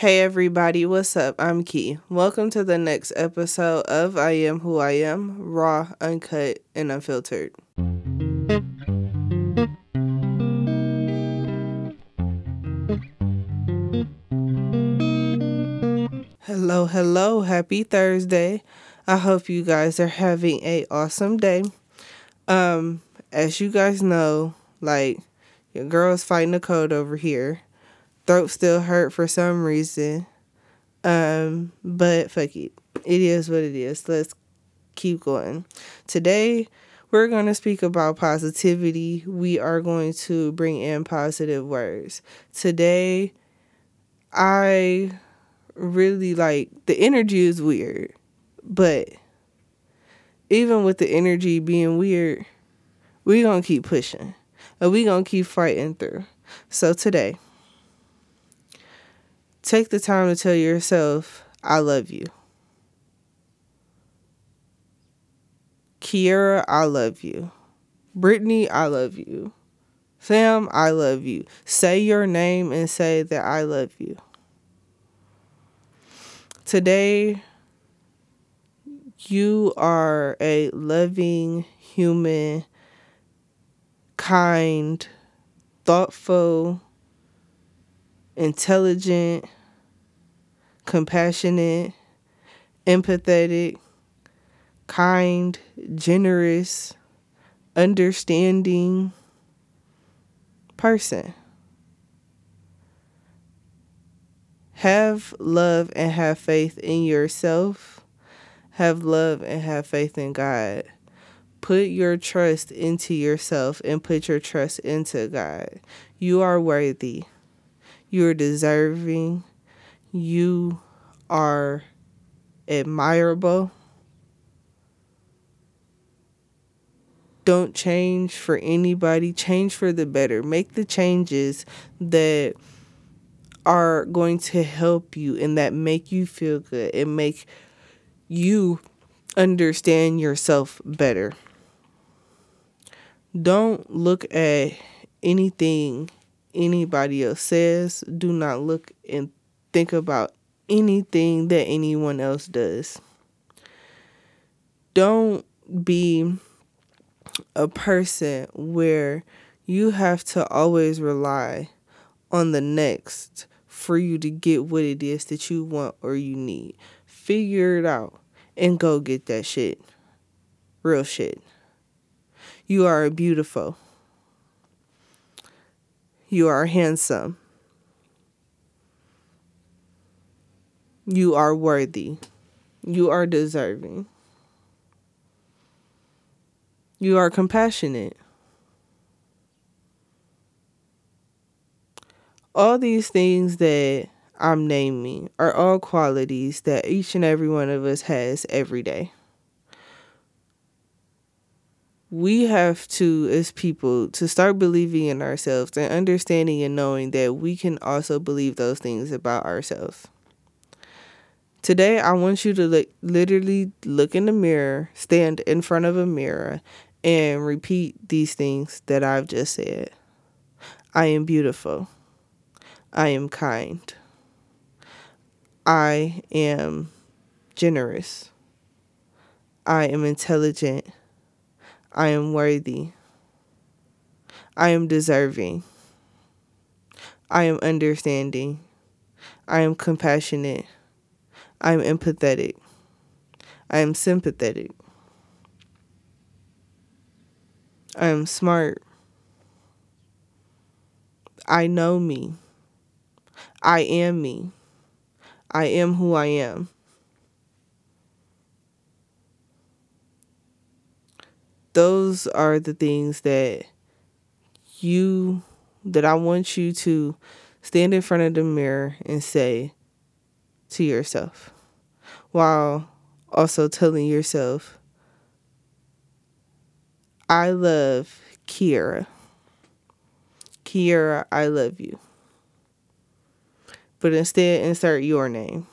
Hey everybody, what's up? I'm Key. Welcome to the next episode of I Am Who I Am, raw, uncut, and unfiltered. Hello, happy Thursday. I hope you guys are having a awesome day. As you guys know, your girl's fighting a cold over here. Throat still hurt for some reason, but fuck it. It is what it is. Let's keep going. Today, we're going to speak about positivity. We are going to bring in positive words. Today, I really the energy is weird, but even with the energy being weird, we're going to keep pushing and we're going to keep fighting through. So today, take the time to tell yourself, I love you. Kiara, I love you. Brittany, I love you. Sam, I love you. Say your name and say that I love you. Today, you are a loving, human, kind, thoughtful, intelligent, compassionate, empathetic, kind, generous, understanding person. Have love and have faith in yourself. Have love and have faith in God. Put your trust into yourself and put your trust into God. You are worthy. You are deserving. You are admirable. Don't change for anybody. Change for the better. Make the changes that are going to help you and that make you feel good and make you understand yourself better. Don't look at anything anybody else says. Do not look and think about anything that anyone else does. Don't be a person where you have to always rely on the next for you to get what it is that you want or you need. Figure it out and go get that shit. Real shit. You are beautiful. You are handsome. You are worthy. You are deserving. You are compassionate. All these things that I'm naming are all qualities that each and every one of us has every day. We have to, as people, to start believing in ourselves and understanding and knowing that we can also believe those things about ourselves. Today, I want you to literally look in the mirror, stand in front of a mirror, and repeat these things that I've just said. I am beautiful. I am kind. I am generous. I am intelligent. I am worthy. I am deserving. I am understanding. I am compassionate. I am empathetic. I am sympathetic. I am smart. I know me. I am me. I am who I am. Those are the things that I want you to stand in front of the mirror and say to yourself, while also telling yourself, I love Kiara. Kiara, I love you. But instead, insert your name.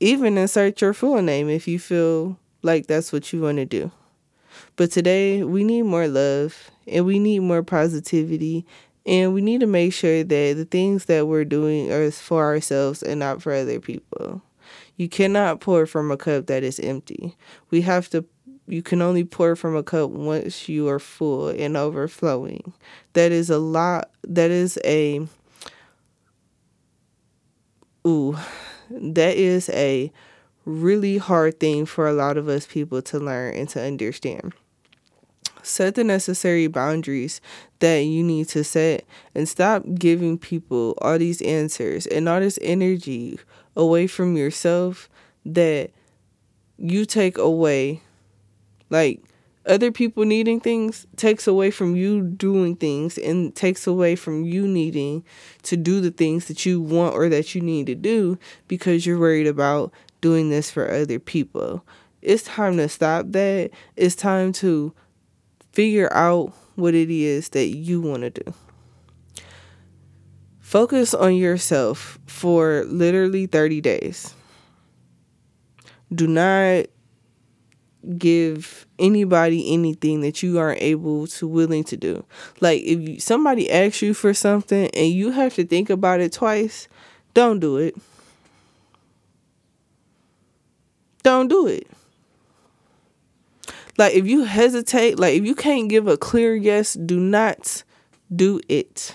Even insert your full name if you feel like that's what you want to do. But today, we need more love and we need more positivity And we need to make sure that the things that we're doing are for ourselves and not for other people. You cannot pour from a cup that is empty. You can only pour from a cup once you are full and overflowing. That is a really hard thing for a lot of us people to learn and to understand. Set the necessary boundaries that you need to set and stop giving people all these answers and all this energy away from yourself that you take away. Like, other people needing things takes away from you doing things and takes away from you needing to do the things that you want or that you need to do because you're worried about doing this for other people. It's time to stop that. It's time to figure out what it is that you want to do. Focus on yourself for literally 30 days. Do not give anybody anything that you aren't willing to do. Like, if somebody asks you for something and you have to think about it twice, don't do it. Don't do it. Like, if you hesitate, like, if you can't give a clear yes, do not do it.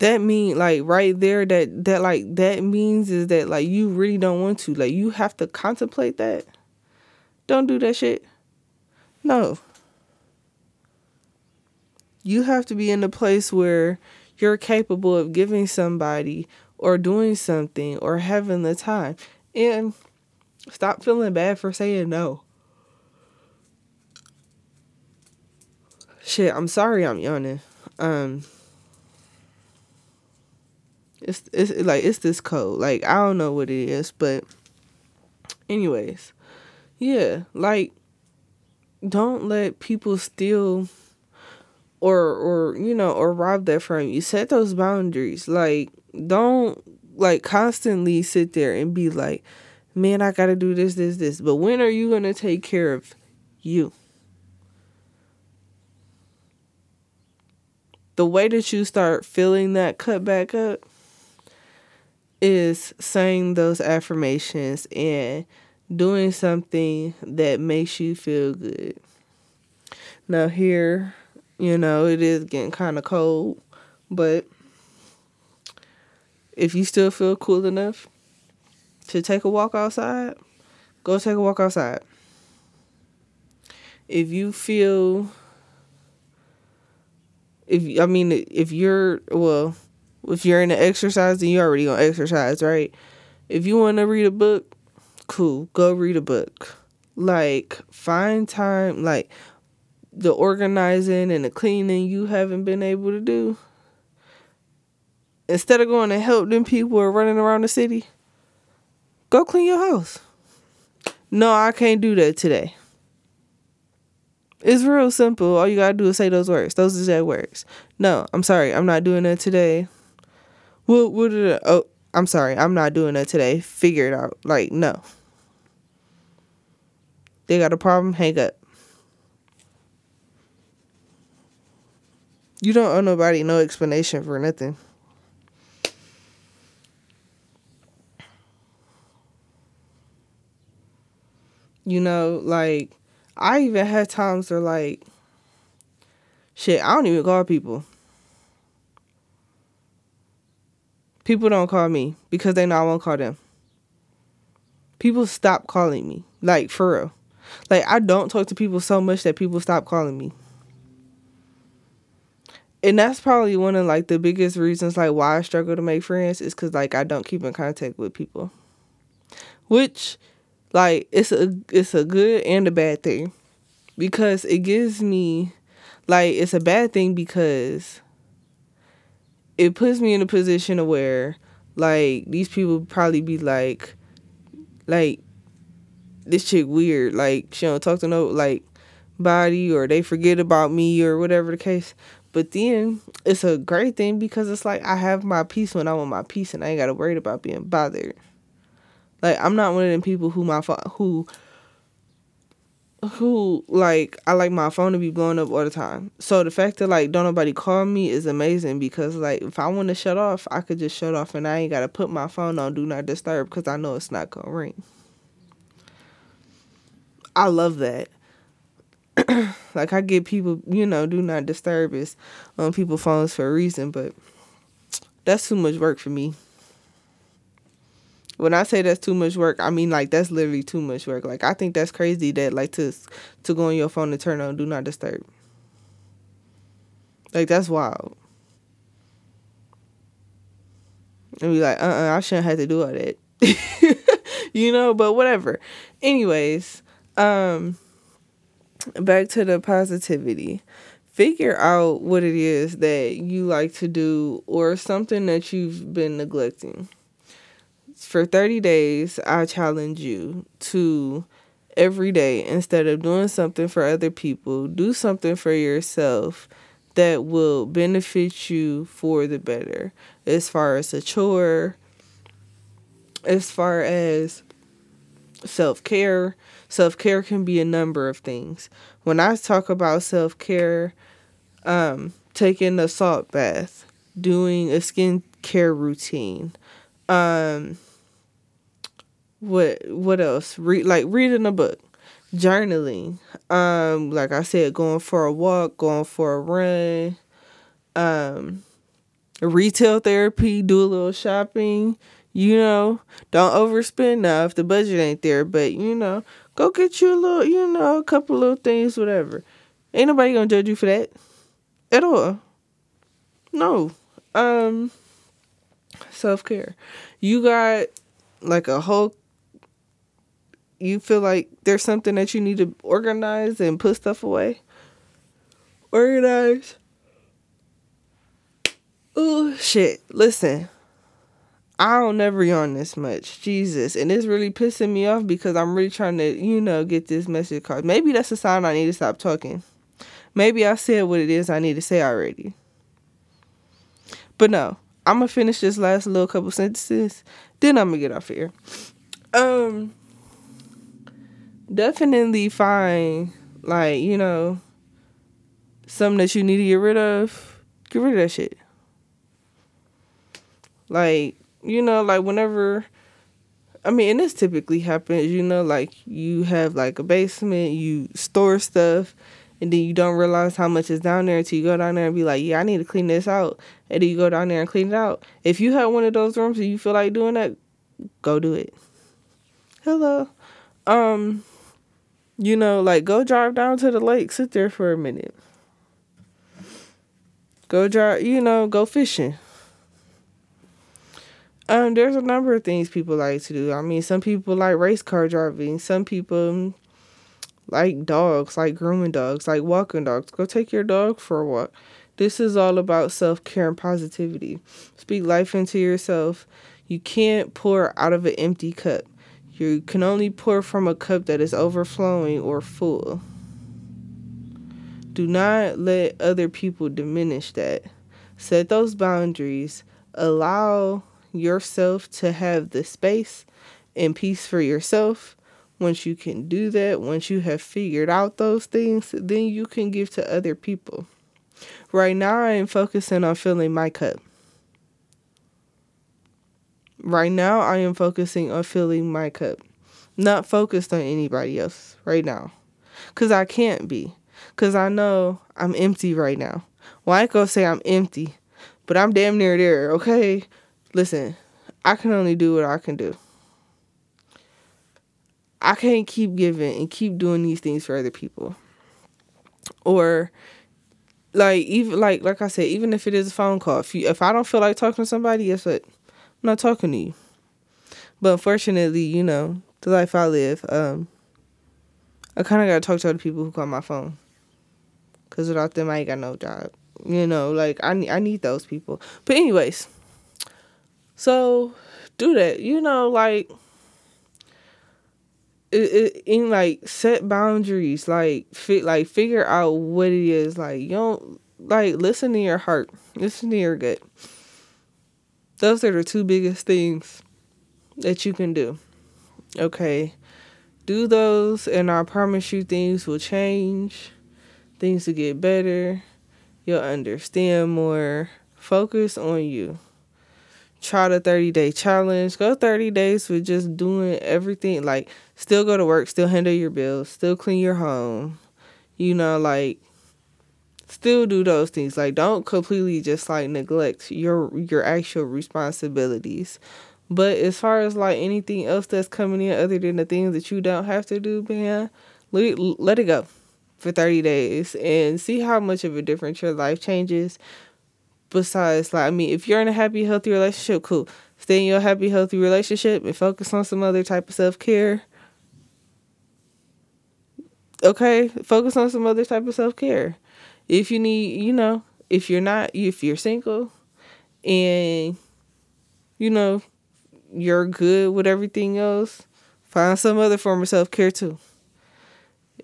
That mean, like, right there, that means is that, like, you really don't want to. Like, you have to contemplate that. Don't do that shit. No. You have to be in a place where you're capable of giving somebody or doing something or having the time. And stop feeling bad for saying no. Shit, I'm sorry I'm yawning. It's like, it's this cold. Like, I don't know what it is, but anyways, yeah, like, don't let people steal or rob that from you. Set those boundaries. Like, don't like constantly sit there and be like, man, I gotta do this. But when are you gonna take care of you? The way that you start filling that cup back up is saying those affirmations and doing something that makes you feel good. Now here, it is getting kind of cold, but if you still feel cool enough to take a walk outside, go take a walk outside. If you're into exercise, then you're already gonna exercise, right? If you want to read a book, cool, go read a book. Like, find time, like, the organizing and the cleaning you haven't been able to do. Instead of going to help them people or running around the city, go clean your house. No, I can't do that today. It's real simple. All you gotta do is say those words. Those exact words. No, I'm sorry, I'm not doing that today. I'm sorry, I'm not doing that today. Figure it out. Like, no. They got a problem, hang up. You don't owe nobody no explanation for nothing. Like, I even had times where, like, shit, I don't even call people. People don't call me because they know I won't call them. People stop calling me, like, for real. Like, I don't talk to people so much that people stop calling me. And that's probably one of, like, the biggest reasons, like, why I struggle to make friends is because, like, I don't keep in contact with people. Which, like, it's a good and a bad thing, because it gives me, like, it's a bad thing because it puts me in a position of where, like, these people probably be like, this chick weird, like, she don't talk to no, like, body, or they forget about me or whatever the case. But then it's a great thing because it's like, I have my peace when I want my peace and I ain't got to worry about being bothered. Like, I'm not one of them people who my fa- who who, like, I like my phone to be blowing up all the time. So the fact that, like, don't nobody call me is amazing because, like, if I want to shut off, I could just shut off and I ain't got to put my phone on Do Not Disturb because I know it's not going to ring. I love that. Like, I get people, you know, Do Not Disturb is on people's phones for a reason, but that's too much work for me. When I say that's too much work, I mean, like, that's literally too much work. Like, I think that's crazy that, like, to go on your phone and turn on Do Not Disturb. Like, that's wild. And be like, I shouldn't have to do all that. You know, but whatever. Anyways, back to the positivity. Figure out what it is that you like to do or something that you've been neglecting. For 30 days, I challenge you to every day, instead of doing something for other people, do something for yourself that will benefit you for the better. As far as a chore, as far as self-care. Self-care can be a number of things. When I talk about self-care, taking a salt bath, doing a skincare routine, what else? Reading a book, journaling. Like I said, going for a walk, going for a run, retail therapy, do a little shopping. You know, don't overspend now if the budget ain't there, but you know, go get you a little, you know, a couple little things, whatever. Ain't nobody gonna judge you for that at all. No. Self-care. You got like a whole, you feel like there's something that you need to organize and put stuff away. Organize. Oh, shit. Listen. I don't never yawn this much. Jesus. And it's really pissing me off because I'm really trying to, you know, get this message across. Maybe that's a sign I need to stop talking. Maybe I said what it is I need to say already. But no. I'm going to finish this last little couple sentences. Then I'm going to get off here. Definitely find, like, you know, something that you need to get rid of. Get rid of that shit. Like, you know, like, whenever, I mean, and this typically happens, you know, like, you have, like, a basement, you store stuff, and then you don't realize how much is down there until you go down there and be like, yeah, I need to clean this out. And then you go down there and clean it out. If you have one of those rooms and you feel like doing that, go do it. Hello. You know, like, go drive down to the lake. Sit there for a minute. Go drive, you know, go fishing. There's a number of things people like to do. I mean, some people like race car driving. Some people like dogs, like grooming dogs, like walking dogs. Go take your dog for a walk. This is all about self-care and positivity. Speak life into yourself. You can't pour out of an empty cup. You can only pour from a cup that is overflowing or full. Do not let other people diminish that. Set those boundaries. Allow yourself to have the space and peace for yourself. Once you can do that, once you have figured out those things, then you can give to other people. Right now, I am focusing on filling my cup. Right now, I am focusing on filling my cup. Not focused on anybody else right now. Because I can't be. Because I know I'm empty right now. Well, I ain't going to say I'm empty. But I'm damn near there, okay? Listen, I can only do what I can do. I can't keep giving and keep doing these things for other people. Or, like, even like I said, even if it is a phone call, if I don't feel like talking to somebody, guess what? I'm not talking to you. But unfortunately, you know, the life I live, I kind of got to talk to other people who call my phone. Because without them, I ain't got no job. You know, like, I need those people. But anyways, so do that. You know, like, in like set boundaries, like figure out what it is. Like, you don't, like, listen to your heart, listen to your gut. Those are the two biggest things that you can do. Okay, do those, and I promise you things will change. Things will get better. You'll understand more. Focus on you. Try the 30-day challenge. Go 30 days with just doing everything. Like, still go to work, still handle your bills, still clean your home. You know, like, still do those things. Like, don't completely just, like, neglect your actual responsibilities. But as far as, like, anything else that's coming in other than the things that you don't have to do, man, let it go for 30 days and see how much of a difference your life changes. Besides, like, I mean, if you're in a happy, healthy relationship, cool. Stay in your happy, healthy relationship and focus on some other type of self-care. Okay? Focus on some other type of self-care. If you need, you know, if you're single and, you know, you're good with everything else, find some other form of self-care too.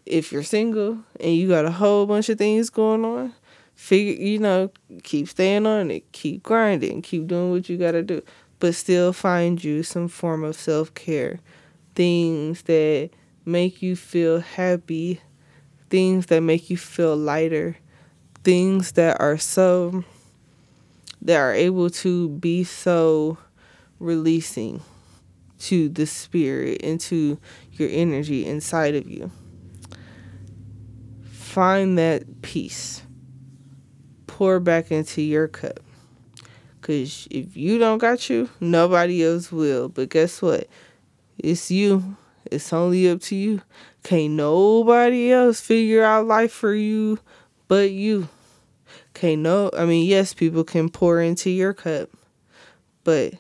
If you're single and you got a whole bunch of things going on, keep staying on it, keep grinding, keep doing what you gotta do, but still find you some form of self-care. Things that make you feel happy, things that make you feel lighter, things that are able to be so releasing to the spirit and to your energy inside of you. Find that peace. Pour back into your cup. Because if you don't got you, nobody else will. But guess what? It's you. It's only up to you. Can't nobody else figure out life for you but you. Yes, people can pour into your cup. But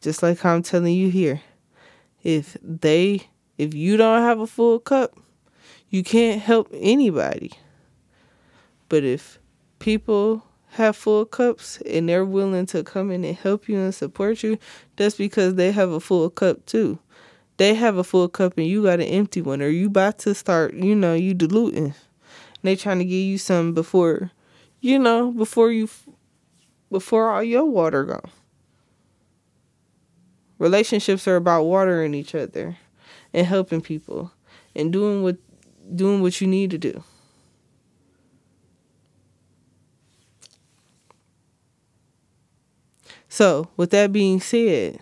just like I'm telling you here, if you don't have a full cup, you can't help anybody. But if people have full cups and they're willing to come in and help you and support you, that's because they have a full cup too. They have a full cup and you got an empty one, or you about to start, you diluting. And they trying to give you some before all your water gone. Relationships are about watering each other and helping people and doing what you need to do. So, with that being said,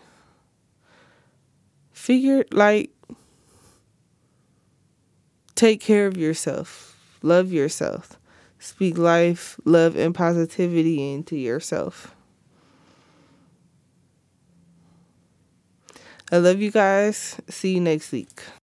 take care of yourself, love yourself, speak life, love, and positivity into yourself. I love you guys. See you next week.